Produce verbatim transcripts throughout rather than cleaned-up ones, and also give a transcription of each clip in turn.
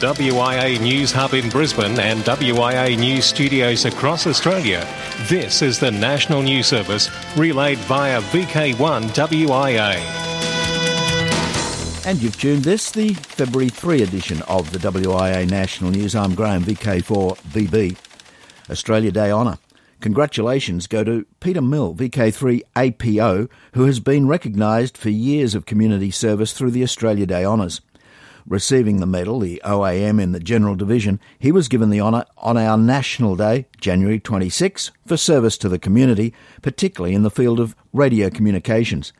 W I A News Hub in Brisbane and W I A News Studios across Australia, this is the National News Service, relayed via V K one W I A. And you've tuned this, the February third edition of the W I A National News. I'm Graham, V K four B B. Australia Day honour. Congratulations go to Peter Mill, V K three A P O, who has been recognised for years of community service through the Australia Day honours. Receiving the medal, the O A M in the General Division, he was given the honour on our National Day, January twenty-sixth, for service to the community, particularly in the field of radio communications.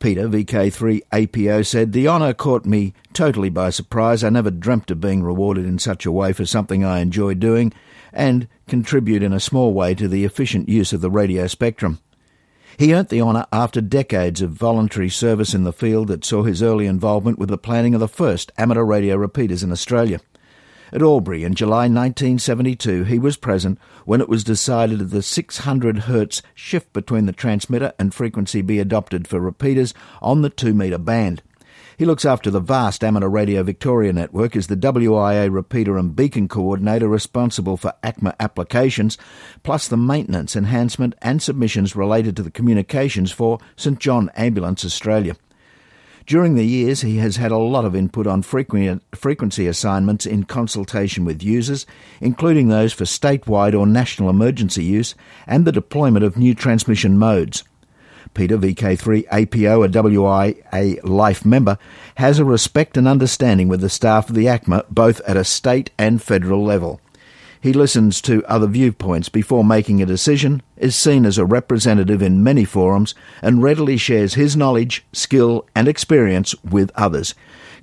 Peter, V K three A P O, said, "The honour caught me totally by surprise. I never dreamt of being rewarded in such a way for something I enjoy doing and contribute in a small way to the efficient use of the radio spectrum." He earned the honour after decades of voluntary service in the field that saw his early involvement with the planning of the first amateur radio repeaters in Australia. At Albury in July nineteen seventy-two, he was present when it was decided that the six hundred hertz shift between the transmitter and frequency be adopted for repeaters on the two metre band. He looks after the vast Amateur Radio Victoria network as the W I A repeater and beacon coordinator responsible for A C M A applications, plus the maintenance, enhancement and submissions related to the communications for St John Ambulance Australia. During the years, he has had a lot of input on frequency assignments in consultation with users, including those for statewide or national emergency use and the deployment of new transmission modes. Peter, V K three A P O, a W I A Life member, has a respect and understanding with the staff of the A C M A, both at a state and federal level. He listens to other viewpoints before making a decision, is seen as a representative in many forums, and readily shares his knowledge, skill and experience with others.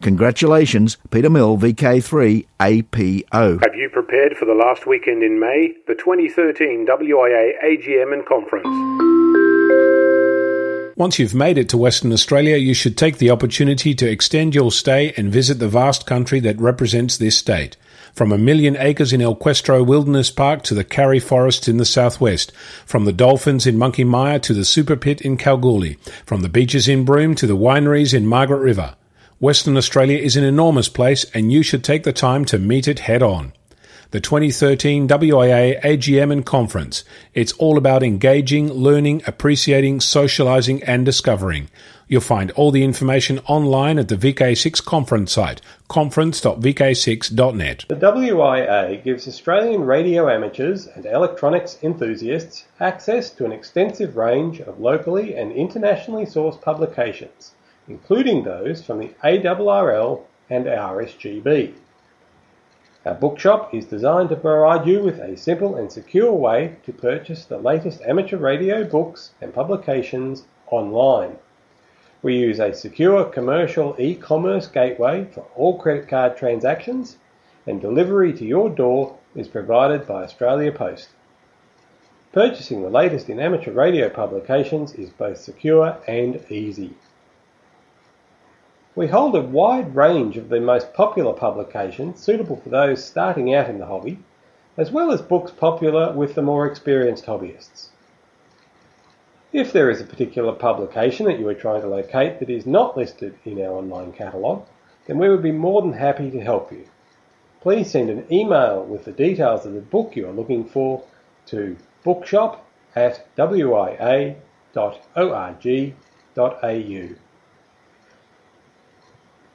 Congratulations, Peter Mill, V K three A P O. Have you prepared for the last weekend in May, the twenty thirteen W I A A G M and Conference? Once you've made it to Western Australia, you should take the opportunity to extend your stay and visit the vast country that represents this state. From a million acres in El Questro Wilderness Park to the Karri forests in the southwest, from the dolphins in Monkey Mia to the super pit in Kalgoorlie, from the beaches in Broome to the wineries in Margaret River. Western Australia is an enormous place and you should take the time to meet it head on. The twenty thirteen W I A A G M and Conference. It's all about engaging, learning, appreciating, socialising and discovering. You'll find all the information online at the V K six conference site, conference dot v k six dot net. The W I A gives Australian radio amateurs and electronics enthusiasts access to an extensive range of locally and internationally sourced publications, including those from the A R R L and R S G B. Our bookshop is designed to provide you with a simple and secure way to purchase the latest amateur radio books and publications online. We use a secure commercial e-commerce gateway for all credit card transactions, and delivery to your door is provided by Australia Post. Purchasing the latest in amateur radio publications is both secure and easy. We hold a wide range of the most popular publications suitable for those starting out in the hobby, as well as books popular with the more experienced hobbyists. If there is a particular publication that you are trying to locate that is not listed in our online catalogue, then we would be more than happy to help you. Please send an email with the details of the book you are looking for to bookshop at w i a dot org dot a u.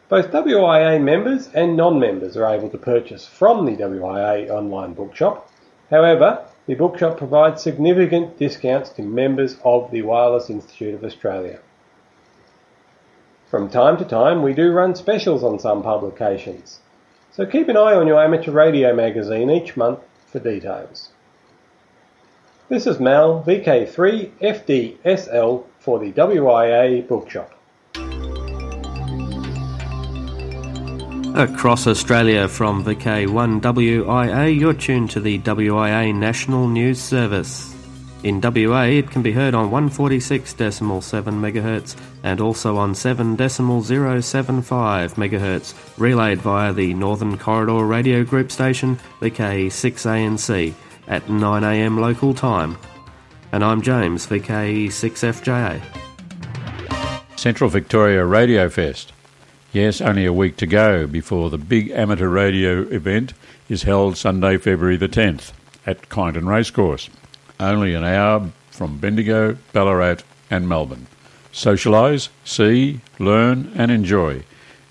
Both W I A members and non-members are able to purchase from the W I A online bookshop. However, the bookshop provides significant discounts to members of the Wireless Institute of Australia. From time to time, we do run specials on some publications, so keep an eye on your amateur radio magazine each month for details. This is Mal, V K three F D S L, for the W I A bookshop. Across Australia from V K one W I A, you're tuned to the W I A National News Service. In W A, it can be heard on one forty-six point seven megahertz and also on seven point zero seven five megahertz, relayed via the Northern Corridor Radio Group station V K six A N C at nine a m local time. And I'm James, V K six F J A. Central Victoria Radio Fest. Yes, only a week to go before the big amateur radio event is held Sunday, February the tenth at Kyneton Racecourse, only an hour from Bendigo, Ballarat and Melbourne. Socialise, see, learn and enjoy.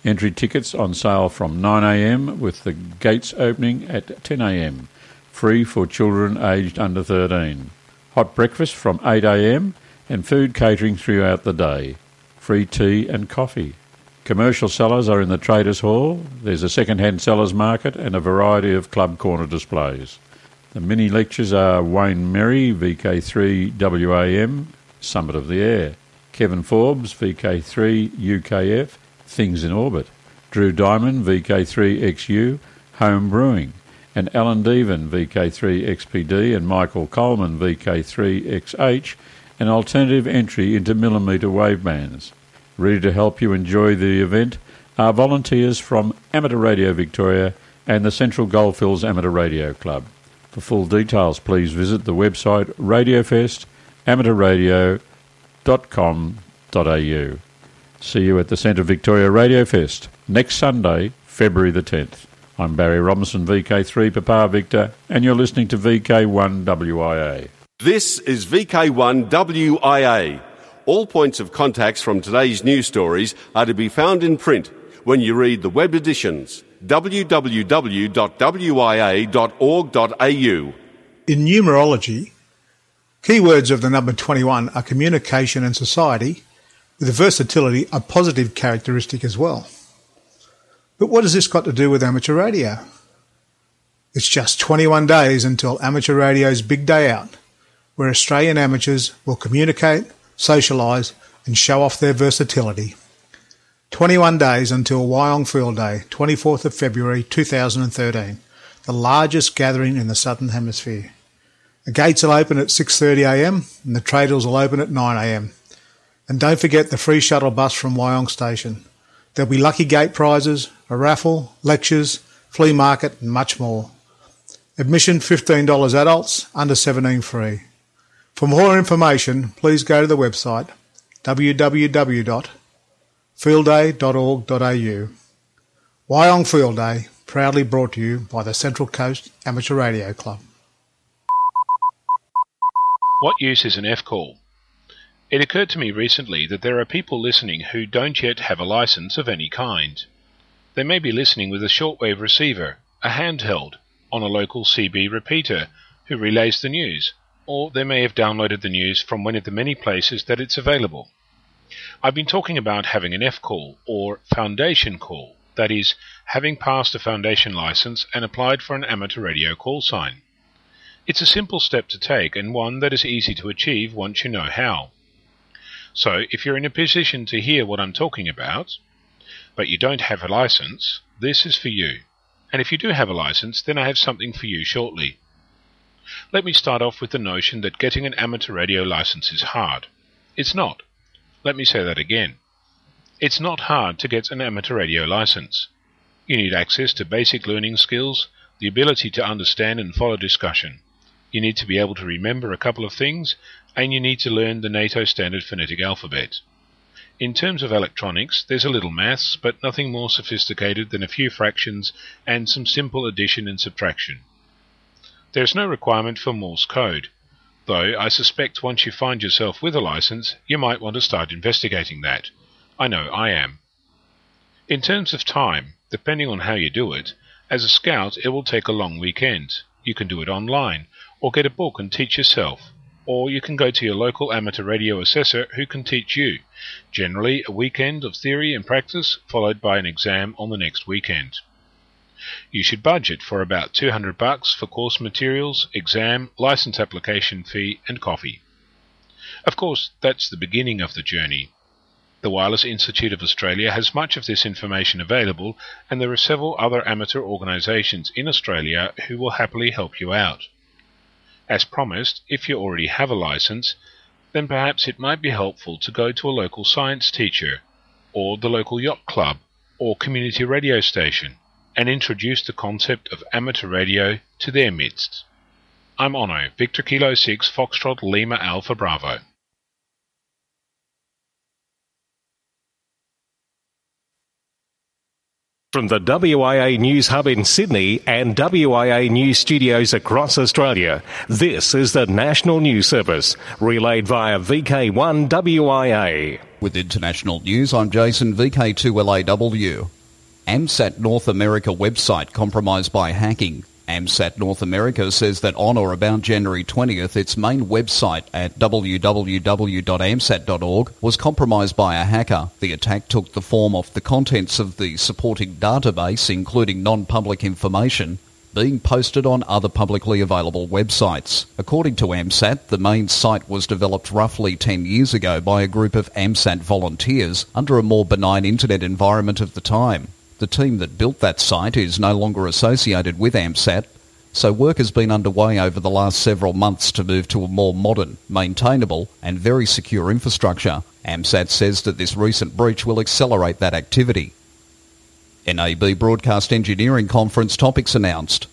Entry tickets on sale from nine a m with the gates opening at ten a m, free for children aged under thirteen. Hot breakfast from eight a m and food catering throughout the day. Free tea and coffee. Commercial sellers are in the Traders Hall. There's a second-hand sellers market and a variety of club corner displays. The mini lectures are Wayne Merry, V K three W A M, Summit of the Air. Kevin Forbes, V K three U K F, Things in Orbit. Drew Diamond, V K three X U, Home Brewing. And Alan Deaven, V K three X P D, and Michael Coleman, V K three X H, an alternative entry into millimetre wave bands. Ready to help you enjoy the event are volunteers from Amateur Radio Victoria and the Central Goldfields Amateur Radio Club. For full details, please visit the website radiofest amateur radio dot com dot a u. See you at the Centre Victoria Radio Fest next Sunday, February the tenth. I'm Barry Robinson, V K three Papa Victor, and you're listening to V K one W I A. This is V K one W I A. All points of contacts from today's news stories are to be found in print when you read the web editions, w w w dot w i a dot org dot a u. In numerology, keywords of the number twenty-one are communication and society, with versatility a positive characteristic as well. But what has this got to do with amateur radio? It's just twenty-one days until amateur radio's big day out, where Australian amateurs will communicate, socialise and show off their versatility. twenty-one days until Wyong Field Day, twenty-fourth of February two thousand thirteen, the largest gathering in the Southern Hemisphere. The gates will open at six thirty a m and the traders will open at nine a m. And don't forget the free shuttle bus from Wyong Station. There'll be lucky gate prizes, a raffle, lectures, flea market and much more. Admission fifteen dollars adults, under seventeen free. For more information, please go to the website w w w dot field day dot org dot a u. Wyong Field Day, proudly brought to you by the Central Coast Amateur Radio Club. What use is an F-call? It occurred to me recently that there are people listening who don't yet have a license of any kind. They may be listening with a shortwave receiver, a handheld, on a local C B repeater who relays the news, or they may have downloaded the news from one of the many places that it's available. I've been talking about having an F-call, or foundation call, that is, having passed a foundation license and applied for an amateur radio call sign. It's a simple step to take and one that is easy to achieve once you know how. So, if you're in a position to hear what I'm talking about, but you don't have a license, this is for you. And if you do have a license, then I have something for you shortly. Let me start off with the notion that getting an amateur radio license is hard. It's not. Let me say that again. It's not hard to get an amateur radio license. You need access to basic learning skills, the ability to understand and follow discussion. You need to be able to remember a couple of things, and you need to learn the NATO standard phonetic alphabet. In terms of electronics, there's a little maths, but nothing more sophisticated than a few fractions and some simple addition and subtraction. There's no requirement for Morse code, though I suspect once you find yourself with a license, you might want to start investigating that. I know I am. In terms of time, depending on how you do it, as a scout it will take a long weekend. You can do it online, or get a book and teach yourself. Or you can go to your local amateur radio assessor who can teach you, generally a weekend of theory and practice followed by an exam on the next weekend. You should budget for about two hundred bucks for course materials, exam, license application fee and coffee. Of course, that's the beginning of the journey. The Wireless Institute of Australia has much of this information available, and there are several other amateur organisations in Australia who will happily help you out. As promised, if you already have a license, then perhaps it might be helpful to go to a local science teacher, or the local yacht club, or community radio station, and introduce the concept of amateur radio to their midst. I'm Ono, Victor Kilo six, Foxtrot Lima Alpha Bravo. From the W I A News Hub in Sydney and W I A News Studios across Australia, this is the National News Service, relayed via V K one W I A. With international news, I'm Jason, V K two L A W. AMSAT North America website compromised by hacking. AMSAT North America says that on or about January twentieth, its main website at w w w dot amsat dot org was compromised by a hacker. The attack took the form of the contents of the supporting database, including non-public information, being posted on other publicly available websites. According to AMSAT, the main site was developed roughly ten years ago by a group of AMSAT volunteers under a more benign internet environment of the time. The team that built that site is no longer associated with AMSAT, so work has been underway over the last several months to move to a more modern, maintainable and very secure infrastructure. AMSAT says that this recent breach will accelerate that activity. N A B Broadcast Engineering Conference topics announced.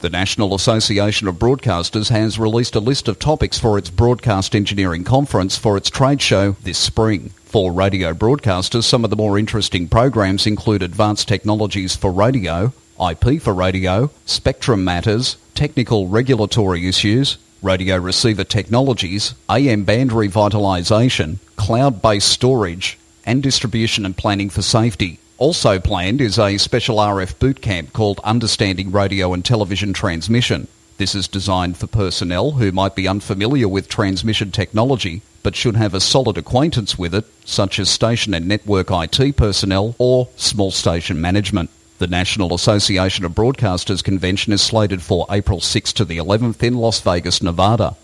The National Association of Broadcasters has released a list of topics for its Broadcast Engineering Conference for its trade show this spring. For radio broadcasters, some of the more interesting programs include Advanced Technologies for Radio, I P for Radio, Spectrum Matters, Technical Regulatory Issues, Radio Receiver Technologies, A M Band Revitalisation, Cloud-Based Storage, and Distribution and Planning for Safety. Also planned is a special R F bootcamp called Understanding Radio and Television Transmission. This is designed for personnel who might be unfamiliar with transmission technology but should have a solid acquaintance with it, such as station and network I T personnel or small station management. The National Association of Broadcasters convention is slated for April sixth to the eleventh in Las Vegas, Nevada.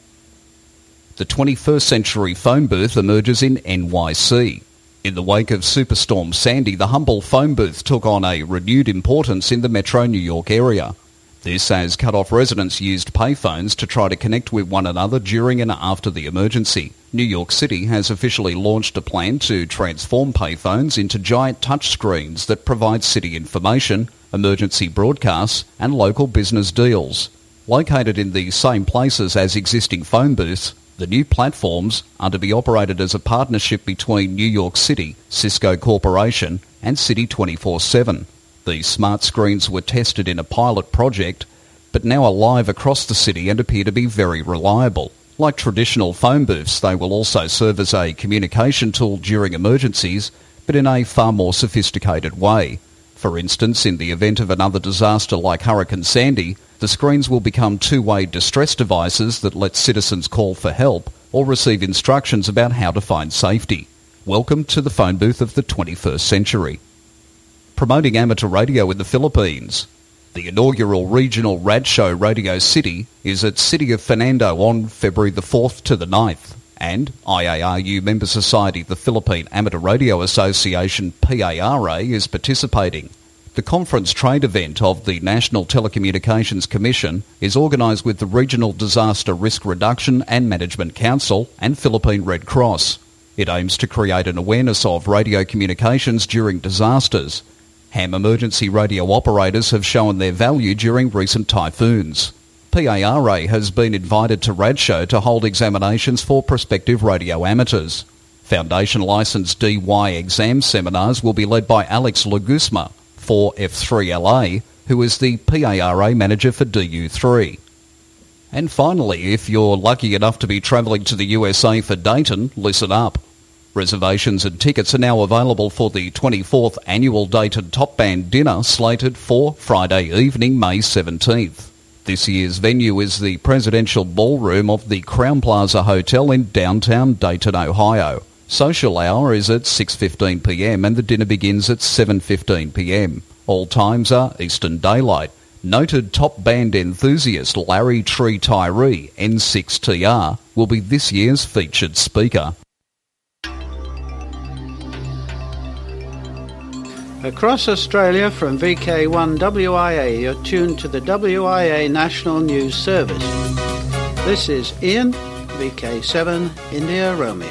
The twenty-first century phone booth emerges in N Y C. In the wake of Superstorm Sandy, the humble phone booth took on a renewed importance in the metro New York area. This as cut-off residents used payphones to try to connect with one another during and after the emergency. New York City has officially launched a plan to transform payphones into giant touchscreens that provide city information, emergency broadcasts and local business deals. Located in the same places as existing phone booths, the new platforms are to be operated as a partnership between New York City, Cisco Corporation and City twenty-four seven. The smart screens were tested in a pilot project but now are live across the city and appear to be very reliable. Like traditional phone booths, they will also serve as a communication tool during emergencies but in a far more sophisticated way. For instance, in the event of another disaster like Hurricane Sandy, the screens will become two-way distress devices that let citizens call for help or receive instructions about how to find safety. Welcome to the phone booth of the twenty-first century. Promoting amateur radio in the Philippines. The inaugural regional rad show Radio City is at City of Fernando on February the fourth to the ninth, and I A R U Member Society, the Philippine Amateur Radio Association, P A R A, is participating. The conference trade event of the National Telecommunications Commission is organised with the Regional Disaster Risk Reduction and Management Council and Philippine Red Cross. It aims to create an awareness of radio communications during disasters. Ham emergency radio operators have shown their value during recent typhoons. P A R A has been invited to RadShow to hold examinations for prospective radio amateurs. Foundation Licence D Y exam seminars will be led by Alex Lagusma, for F three L A, who is the P A R A manager for D U three. And finally, if you're lucky enough to be travelling to the U S A for Dayton, listen up. Reservations and tickets are now available for the twenty-fourth annual Dayton Top Band Dinner, slated for Friday evening, May seventeenth. This year's venue is the Presidential Ballroom of the Crown Plaza Hotel in downtown Dayton, Ohio. Social hour is at six fifteen p m and the dinner begins at seven fifteen p m. All times are Eastern Daylight. Noted top band enthusiast Larry Tree Tyree, N six T R, will be this year's featured speaker. Across Australia from V K one W I A, you're tuned to the W I A National News Service. This is Ian, V K seven, India Romeo.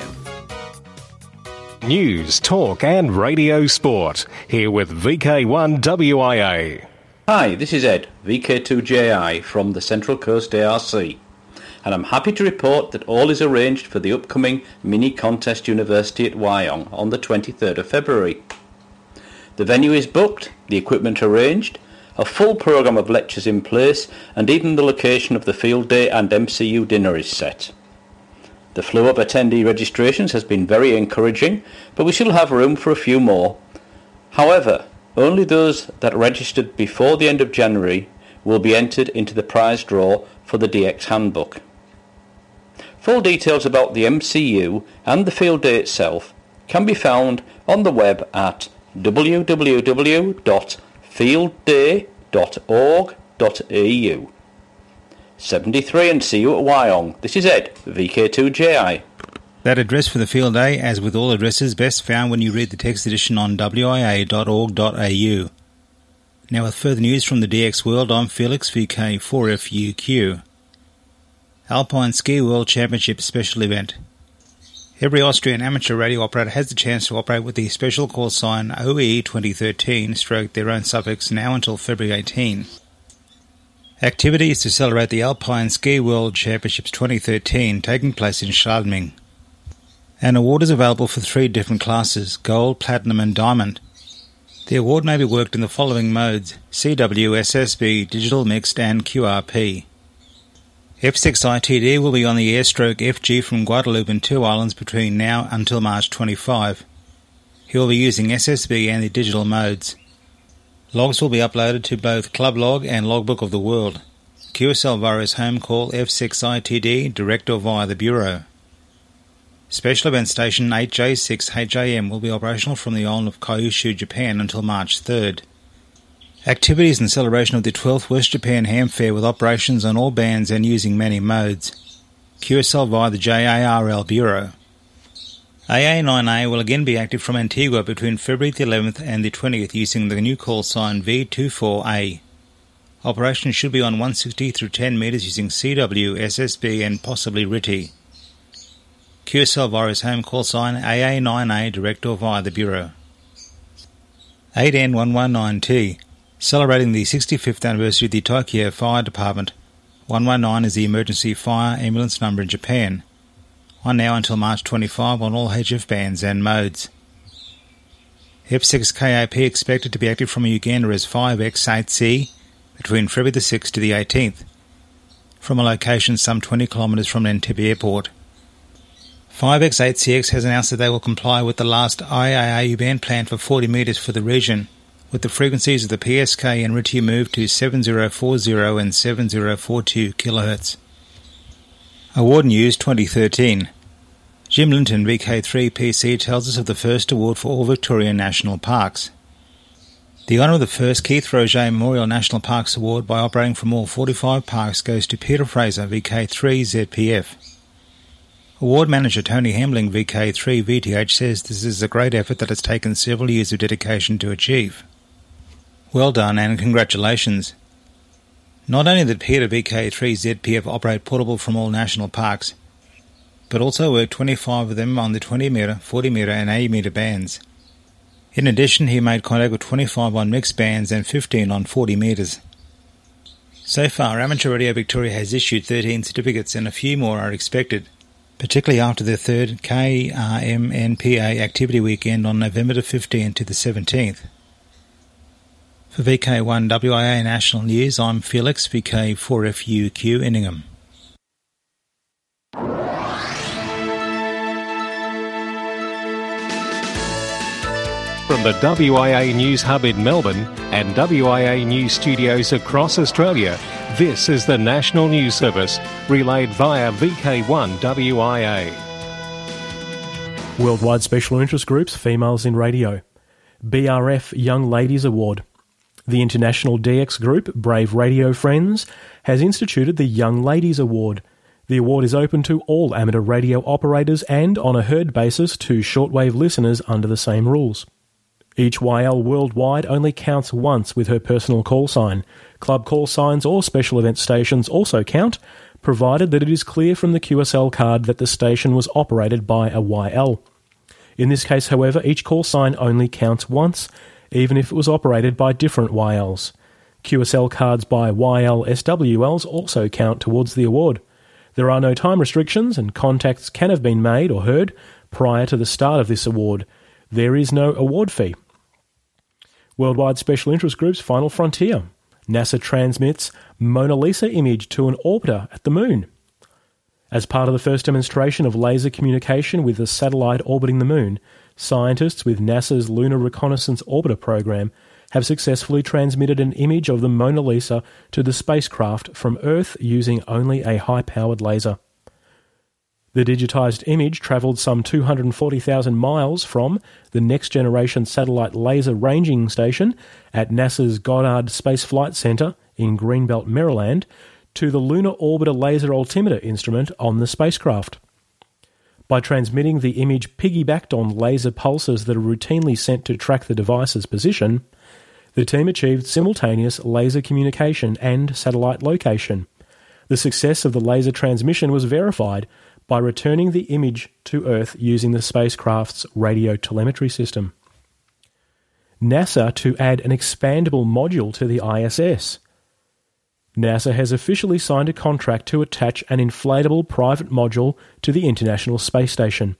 News, talk and radio sport, here with V K one W I A. Hi, this is Ed, V K two J I from the Central Coast A R C, and I'm happy to report that all is arranged for the upcoming mini contest university at Wyong on the twenty-third of February. The venue is booked, the equipment arranged, a full programme of lectures in place, and even the location of the field day and M C U dinner is set. The flow of attendee registrations has been very encouraging, but we still have room for a few more. However, only those that registered before the end of January will be entered into the prize draw for the D X handbook. Full details about the M C U and the field day itself can be found on the web at w w w dot field day dot org dot e u. seventy-three, and see you at Wyong. This is Ed, V K two J I. That address for the field day, as with all addresses, best found when you read the text edition on w i a dot org dot a u. Now with further news from the D X world, I'm Felix, V K four F U Q. Alpine Ski World Championship Special Event. Every Austrian amateur radio operator has the chance to operate with the special call sign O E twenty thirteen stroke their own suffix now until February eighteenth. Activities to celebrate the Alpine Ski World Championships twenty thirteen taking place in Schladming. An award is available for three different classes, gold, platinum and diamond. The award may be worked in the following modes, C W, S S B, digital mixed and Q R P. F six I T D will be on the airstroke F G from Guadeloupe and two islands between now until March twenty-fifth. He will be using S S B and the digital modes. Logs will be uploaded to both Club Log and Logbook of the World. Q S Alvaro's home call F six I T D direct or via the Bureau. Special Event Station H J six H A M will be operational from the island of Kyushu, Japan until March third. Activities in celebration of the twelfth West Japan Ham Fair with operations on all bands and using many modes. Q S L via the J A R R L Bureau. A A nine A will again be active from Antigua between February the eleventh and the twentieth using the new call sign V two four A. Operations should be on one sixty through ten metres using C W, S S B and possibly R I T I. Q S L via his home call sign A A nine A direct or via the Bureau. eight N one one nine T. Celebrating the sixty-fifth anniversary of the Tokyo Fire Department. one one nine is the emergency fire ambulance number in Japan. On now until March twenty-fifth on all H F bands and modes. F six K A P expected to be active from Uganda as five X eight C between February the sixth to the eighteenth, from a location some twenty kilometres from Entebbe Airport. five X eight C X has announced that they will comply with the last I A A U band plan for forty metres for the region, with the frequencies of the P S K and R I T I moved to seven thousand forty and seven thousand forty-two kilohertz. Award News twenty thirteen. Jim Linton, V K three P C, tells us of the first award for all Victorian National Parks. The honour of the first Keith Roger Memorial National Parks Award by operating from all forty-five parks goes to Peter Fraser, V K three Z P F. Award Manager Tony Hambling, V K three V T H, says this is a great effort that has taken several years of dedication to achieve. Well done and congratulations. Not only did Peter V K three Z P F operate portable from all national parks, but also worked twenty-five of them on the twenty metre, forty metre and eighty metre bands. In addition, he made contact with twenty-five on mixed bands and fifteen on forty metres. So far, Amateur Radio Victoria has issued thirteen certificates and a few more are expected, particularly after their third K R M N P A activity weekend on November the fifteenth to the seventeenth. For V K one W I A National News, I'm Felix, V K four F U Q, Inningham. From the W I A News Hub in Melbourne and W I A News Studios across Australia, this is the National News Service, relayed via V K one W I A. Worldwide Special Interest Groups, Females in Radio. B R F Young Ladies Award. The international D X group, Brave Radio Friends, has instituted the Young Ladies Award. The award is open to all amateur radio operators and, on a herd basis, to shortwave listeners under the same rules. Each Y L worldwide only counts once with her personal call sign. Club call signs or special event stations also count, provided that it is clear from the Q S L card that the station was operated by a Y L. In this case, however, each call sign only counts once, even if it was operated by different Y Ls. Q S L cards by Y L S W Ls also count towards the award. There are no time restrictions and contacts can have been made or heard prior to the start of this award. There is no award fee. Worldwide Special Interest Group's Final Frontier. NASA transmits Mona Lisa image to an orbiter at the moon. As part of the first demonstration of laser communication with a satellite orbiting the moon, scientists with NASA's Lunar Reconnaissance Orbiter program have successfully transmitted an image of the Mona Lisa to the spacecraft from Earth using only a high-powered laser. The digitised image travelled some two hundred forty thousand miles from the Next Generation Satellite Laser Ranging Station at NASA's Goddard Space Flight Center in Greenbelt, Maryland, to the Lunar Orbiter Laser Altimeter instrument on the spacecraft. By transmitting the image piggybacked on laser pulses that are routinely sent to track the device's position, the team achieved simultaneous laser communication and satellite location. The success of the laser transmission was verified by returning the image to Earth using the spacecraft's radio telemetry system. NASA to add an expandable module to the I S S. NASA has officially signed a contract to attach an inflatable private module to the International Space Station.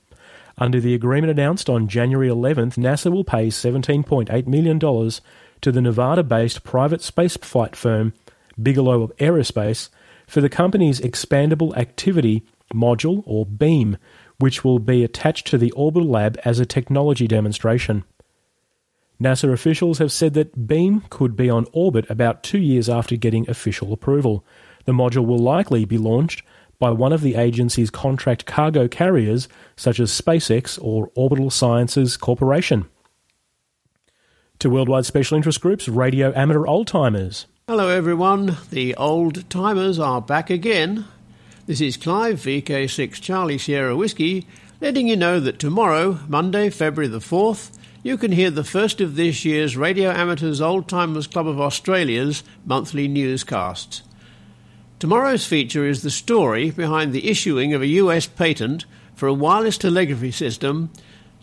Under the agreement announced on January eleventh, NASA will pay seventeen point eight million dollars to the Nevada-based private spaceflight firm Bigelow Aerospace for the company's Expandable Activity Module, or BEAM, which will be attached to the orbital lab as a technology demonstration. NASA officials have said that BEAM could be on orbit about two years after getting official approval. The module will likely be launched by one of the agency's contract cargo carriers, such as SpaceX or Orbital Sciences Corporation. To Worldwide Special Interest Group's Radio Amateur Old Timers. Hello everyone, the Old Timers are back again. This is Clive, V K six Charlie Sierra Whiskey, letting you know that tomorrow, Monday, February the fourth, you can hear the first of this year's Radio Amateurs Old Timers Club of Australia's monthly newscasts. Tomorrow's feature is the story behind the issuing of a U S patent for a wireless telegraphy system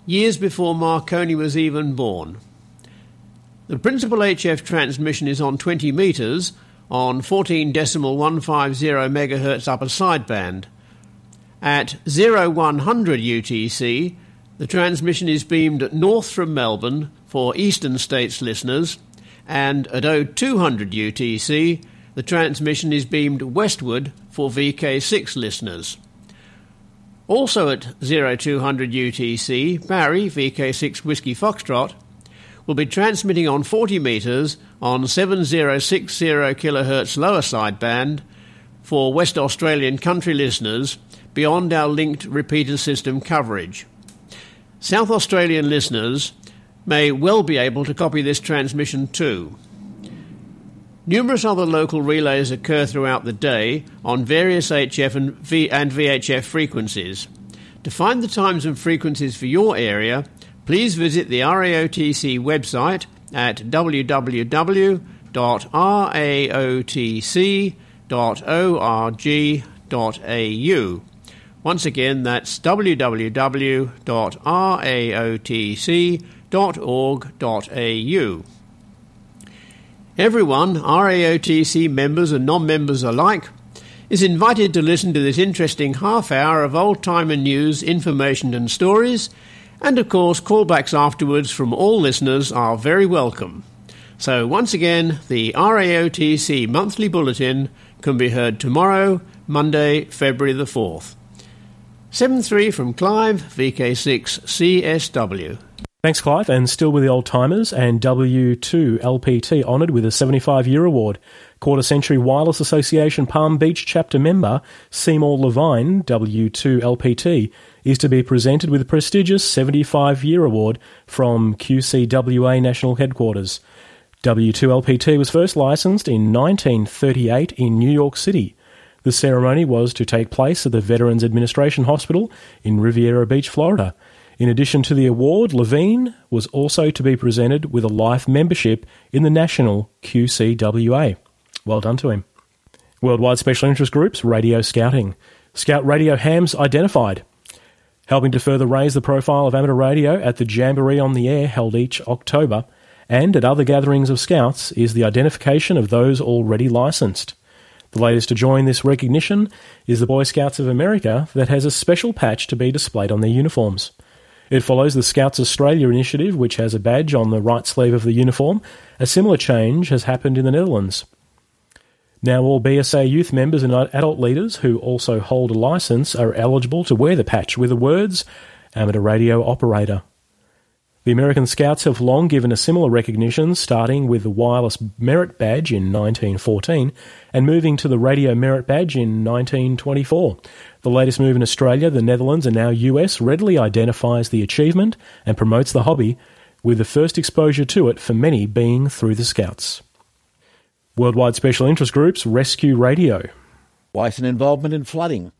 years before Marconi was even born. The principal H F transmission is on twenty metres on fourteen point one five zero megahertz upper sideband. At oh one hundred U T C, the transmission is beamed north from Melbourne for Eastern States listeners, and at oh two hundred U T C, the transmission is beamed westward for V K six listeners. Also at oh two hundred U T C, Barry, V K six Whiskey Foxtrot, will be transmitting on forty metres on seven thousand sixty kilohertz lower sideband for West Australian country listeners beyond our linked repeater system coverage. South Australian listeners may well be able to copy this transmission too. Numerous other local relays occur throughout the day on various H F and, v- and V H F frequencies. To find the times and frequencies for your area, please visit the R A O T C website at w w w dot r a o t c dot org dot a u. Once again, that's w w w dot r a o t c dot org dot a u. Everyone, R A O T C members and non-members alike, is invited to listen to this interesting half-hour of old-timer news, information and stories, and of course callbacks afterwards from all listeners are very welcome. So once again, the R A O T C monthly bulletin can be heard tomorrow, Monday, February the fourth. seven three from Clive, V K six C S W. Thanks, Clive, and still with the old timers, and W two L P T honoured with a seventy-five year award. Quarter Century Wireless Association Palm Beach chapter member Seymour Levine, W two L P T, is to be presented with a prestigious seventy-five year award from Q C W A National Headquarters. W two L P T was first licensed in nineteen thirty-eight in New York City. The ceremony was to take place at the Veterans Administration Hospital in Riviera Beach, Florida. In addition to the award, Levine was also to be presented with a life membership in the National Q C W A. Well done to him. Worldwide Special Interest Groups, Radio Scouting. Scout Radio Hams identified. Helping to further raise the profile of amateur radio at the Jamboree on the Air held each October and at other gatherings of Scouts is the identification of those already licensed. The latest to join this recognition is the Boy Scouts of America that has a special patch to be displayed on their uniforms. It follows the Scouts Australia initiative, which has a badge on the right sleeve of the uniform. A similar change has happened in the Netherlands. Now all B S A youth members and adult leaders who also hold a licence are eligible to wear the patch with the words, Amateur Radio Operator. The American Scouts have long given a similar recognition, starting with the Wireless Merit Badge in nineteen fourteen and moving to the Radio Merit Badge in nineteen twenty-four. The latest move in Australia, the Netherlands and now U S readily identifies the achievement and promotes the hobby, with the first exposure to it for many being through the Scouts. Worldwide Special Interest Groups Rescue Radio. Bison involvement in flooding.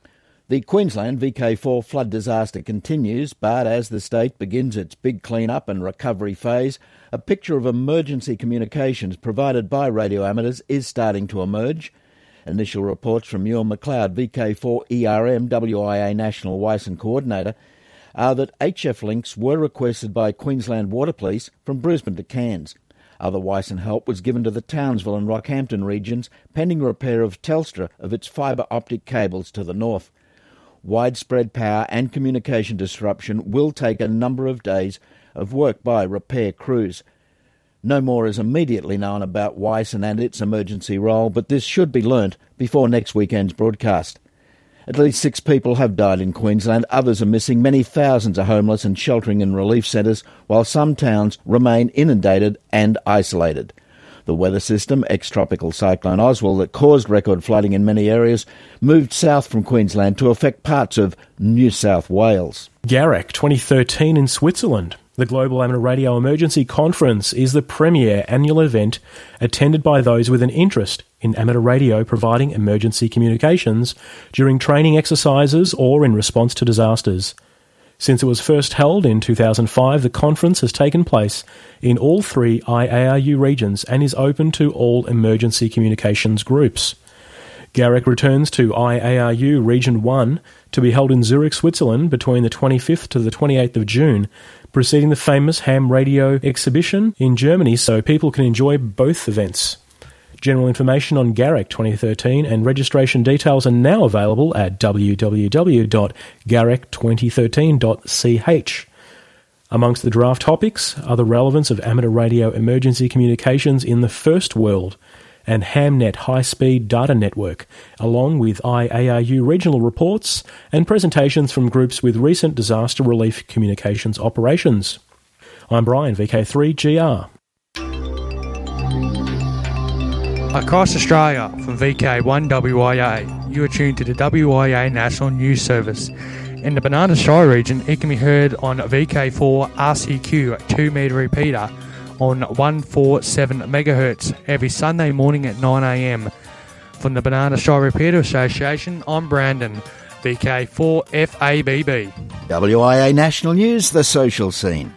The Queensland V K four flood disaster continues, but as the state begins its big clean-up and recovery phase, a picture of emergency communications provided by radio amateurs is starting to emerge. Initial reports from Ewan McLeod, V K four E R M W I A National Wyson Coordinator, are that H F links were requested by Queensland Water Police from Brisbane to Cairns. Other Wyson help was given to the Townsville and Rockhampton regions, pending repair of Telstra of its fibre optic cables to the north. Widespread power and communication disruption will take a number of days of work by repair crews. No more is immediately known about Wyson and its emergency role, but this should be learnt before next weekend's broadcast. At least six people have died in Queensland, others are missing, many thousands are homeless and sheltering in relief centres, while some towns remain inundated and isolated. The weather system, ex-tropical cyclone Oswald, that caused record flooding in many areas, moved south from Queensland to affect parts of New South Wales. G A R E C twenty thirteen in Switzerland. The Global Amateur Radio Emergency Conference is the premier annual event attended by those with an interest in amateur radio providing emergency communications during training exercises or in response to disasters. Since it was first held in two thousand five, the conference has taken place in all three I A R U regions and is open to all emergency communications groups. G A R E C returns to I A R U Region one to be held in Zurich, Switzerland between the twenty-fifth to the twenty-eighth of June, preceding the famous Ham Radio exhibition in Germany, so people can enjoy both events. General information on G A R E C twenty thirteen and registration details are now available at w w w dot garec twenty thirteen dot c h. Amongst the draft topics are the relevance of amateur radio emergency communications in the first world and Hamnet high-speed data network, along with I A R U regional reports and presentations from groups with recent disaster relief communications operations. I'm Brian, V K three G R. Across Australia from V K one W I A, you are tuned to the W I A National News Service. In the Banana Shire region, it can be heard on V K four R C Q two metre repeater on one forty-seven megahertz every Sunday morning at nine a m. From the Banana Shire Repeater Association, I'm Brandon, V K four F A B B. W I A National News, the social scene.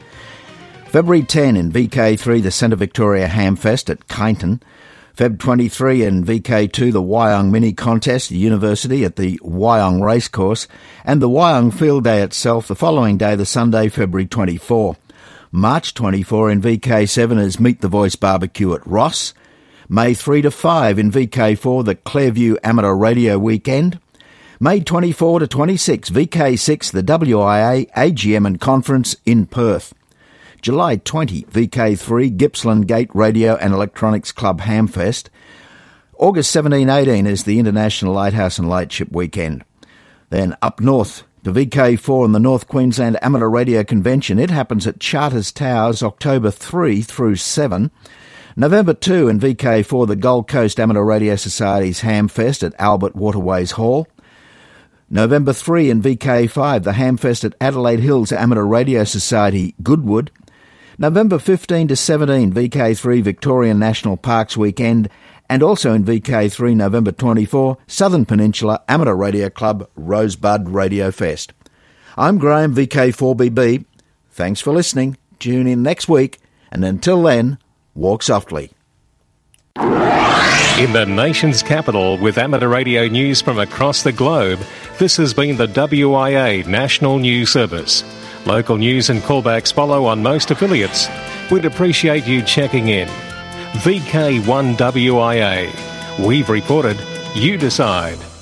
February tenth in V K three, the Centre Victoria Hamfest at Kyneton. February twenty-third in V K two, the Wyong Mini Contest, the University at the Wyong Racecourse, and the Wyong Field Day itself the following day, the Sunday, February twenty-fourth. March twenty-fourth in V K seven is Meet the Voice Barbecue at Ross. May third to fifth in V K four, the Clairview Amateur Radio Weekend. May twenty-fourth to twenty-sixth, V K six, the W I A A G M and Conference in Perth. July twentieth, V K three, Gippsland Gate Radio and Electronics Club Hamfest. August seventeenth to eighteenth is the International Lighthouse and Lightship Weekend. Then up north to V K four and the North Queensland Amateur Radio Convention. It happens at Charters Towers, October third through seventh. November second in V K four, the Gold Coast Amateur Radio Society's Hamfest at Albert Waterways Hall. November third in V K five, the Hamfest at Adelaide Hills Amateur Radio Society, Goodwood. November fifteenth to seventeenth, V K three Victorian National Parks Weekend, and also in V K three, November twenty-fourth, Southern Peninsula Amateur Radio Club Rosebud Radio Fest. I'm Graham, V K four B B. Thanks for listening. Tune in next week, and until then, walk softly. In the nation's capital, with amateur radio news from across the globe, this has been the W I A National News Service. Local news and callbacks follow on most affiliates. We'd appreciate you checking in. V K one W I A. We've reported. You decide.